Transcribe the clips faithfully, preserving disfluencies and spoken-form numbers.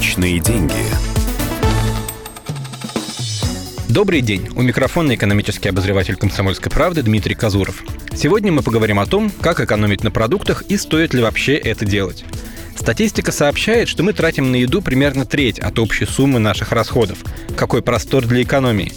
Личные деньги. Добрый день. У микрофона экономический обозреватель «Комсомольской правды» Дмитрий Козуров. Сегодня мы поговорим о том, как экономить на продуктах и стоит ли вообще это делать. Статистика сообщает, что мы тратим на еду примерно треть от общей суммы наших расходов. Какой простор для экономии.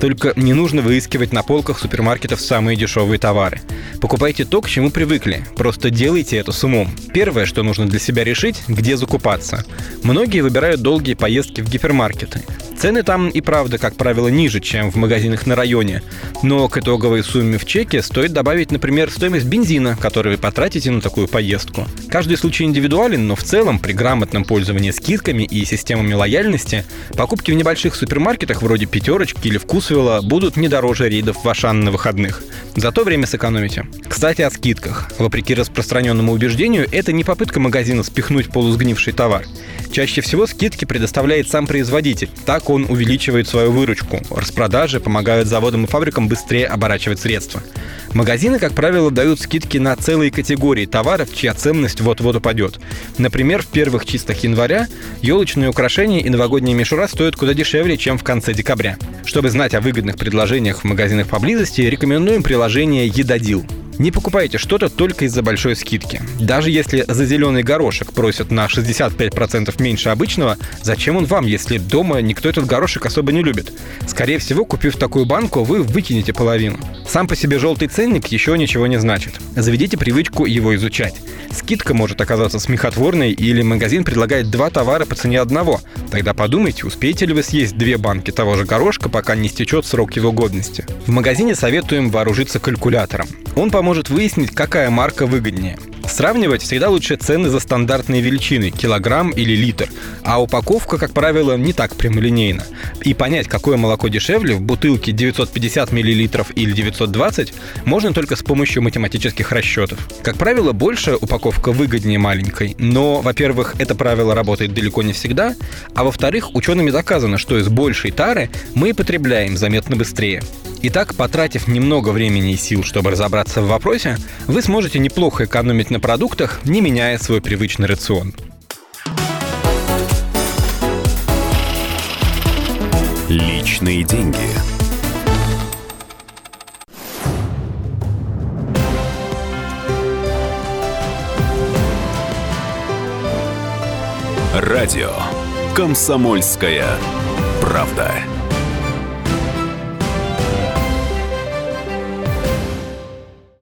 Только не нужно выискивать на полках супермаркетов самые дешевые товары. Покупайте то, к чему привыкли. Просто делайте это с умом. Первое, что нужно для себя решить, где закупаться. Многие выбирают долгие поездки в гипермаркеты. Цены там и правда, как правило, ниже, чем в магазинах на районе. Но к итоговой сумме в чеке стоит добавить, например, стоимость бензина, который вы потратите на такую поездку. Каждый случай индивидуален, но в целом при грамотном пользовании скидками и системами лояльности покупки в небольших супермаркетах вроде «Пятерочки» или «Вкусвилла» будут не дороже рейдов в Ашан на выходных. Зато время сэкономите. Кстати, о скидках. Вопреки распространенному убеждению, это не попытка магазина спихнуть полусгнивший товар. Чаще всего скидки предоставляет сам производитель. Так он увеличивает свою выручку. Распродажи помогают заводам и фабрикам быстрее оборачивать средства. Магазины, как правило, дают скидки на целые категории товаров, чья ценность вот-вот упадет. Например, в первых числах января елочные украшения и новогодняя мишура стоят куда дешевле, чем в конце декабря. Чтобы знать о выгодных предложениях в магазинах поблизости, рекомендуем приложение «Едадил». Не покупайте что-то только из-за большой скидки. Даже если за зеленый горошек просят на шестьдесят пять процентов меньше обычного, зачем он вам, если дома никто этот горошек особо не любит? Скорее всего, купив такую банку, вы выкинете половину. Сам по себе желтый ценник еще ничего не значит. Заведите привычку его изучать. Скидка может оказаться смехотворной или магазин предлагает два товара по цене одного. Тогда подумайте, успеете ли вы съесть две банки того же горошка, пока не стечет срок его годности. В магазине советуем вооружиться калькулятором. Он поможет Может выяснить, какая марка выгоднее. Сравнивать всегда лучше цены за стандартные величины – килограмм или литр, а упаковка, как правило, не так прямолинейна. И понять, какое молоко дешевле в бутылке девятьсот пятьдесят миллилитров или девятьсот двадцать, можно только с помощью математических расчетов. Как правило, большая упаковка выгоднее маленькой, но, во-первых, это правило работает далеко не всегда, а во-вторых, учеными доказано, что из большей тары мы потребляем заметно быстрее. Итак, потратив немного времени и сил, чтобы разобраться в вопросе, вы сможете неплохо экономить на продуктах, не меняя свой привычный рацион. Личные деньги. Радио «Комсомольская правда».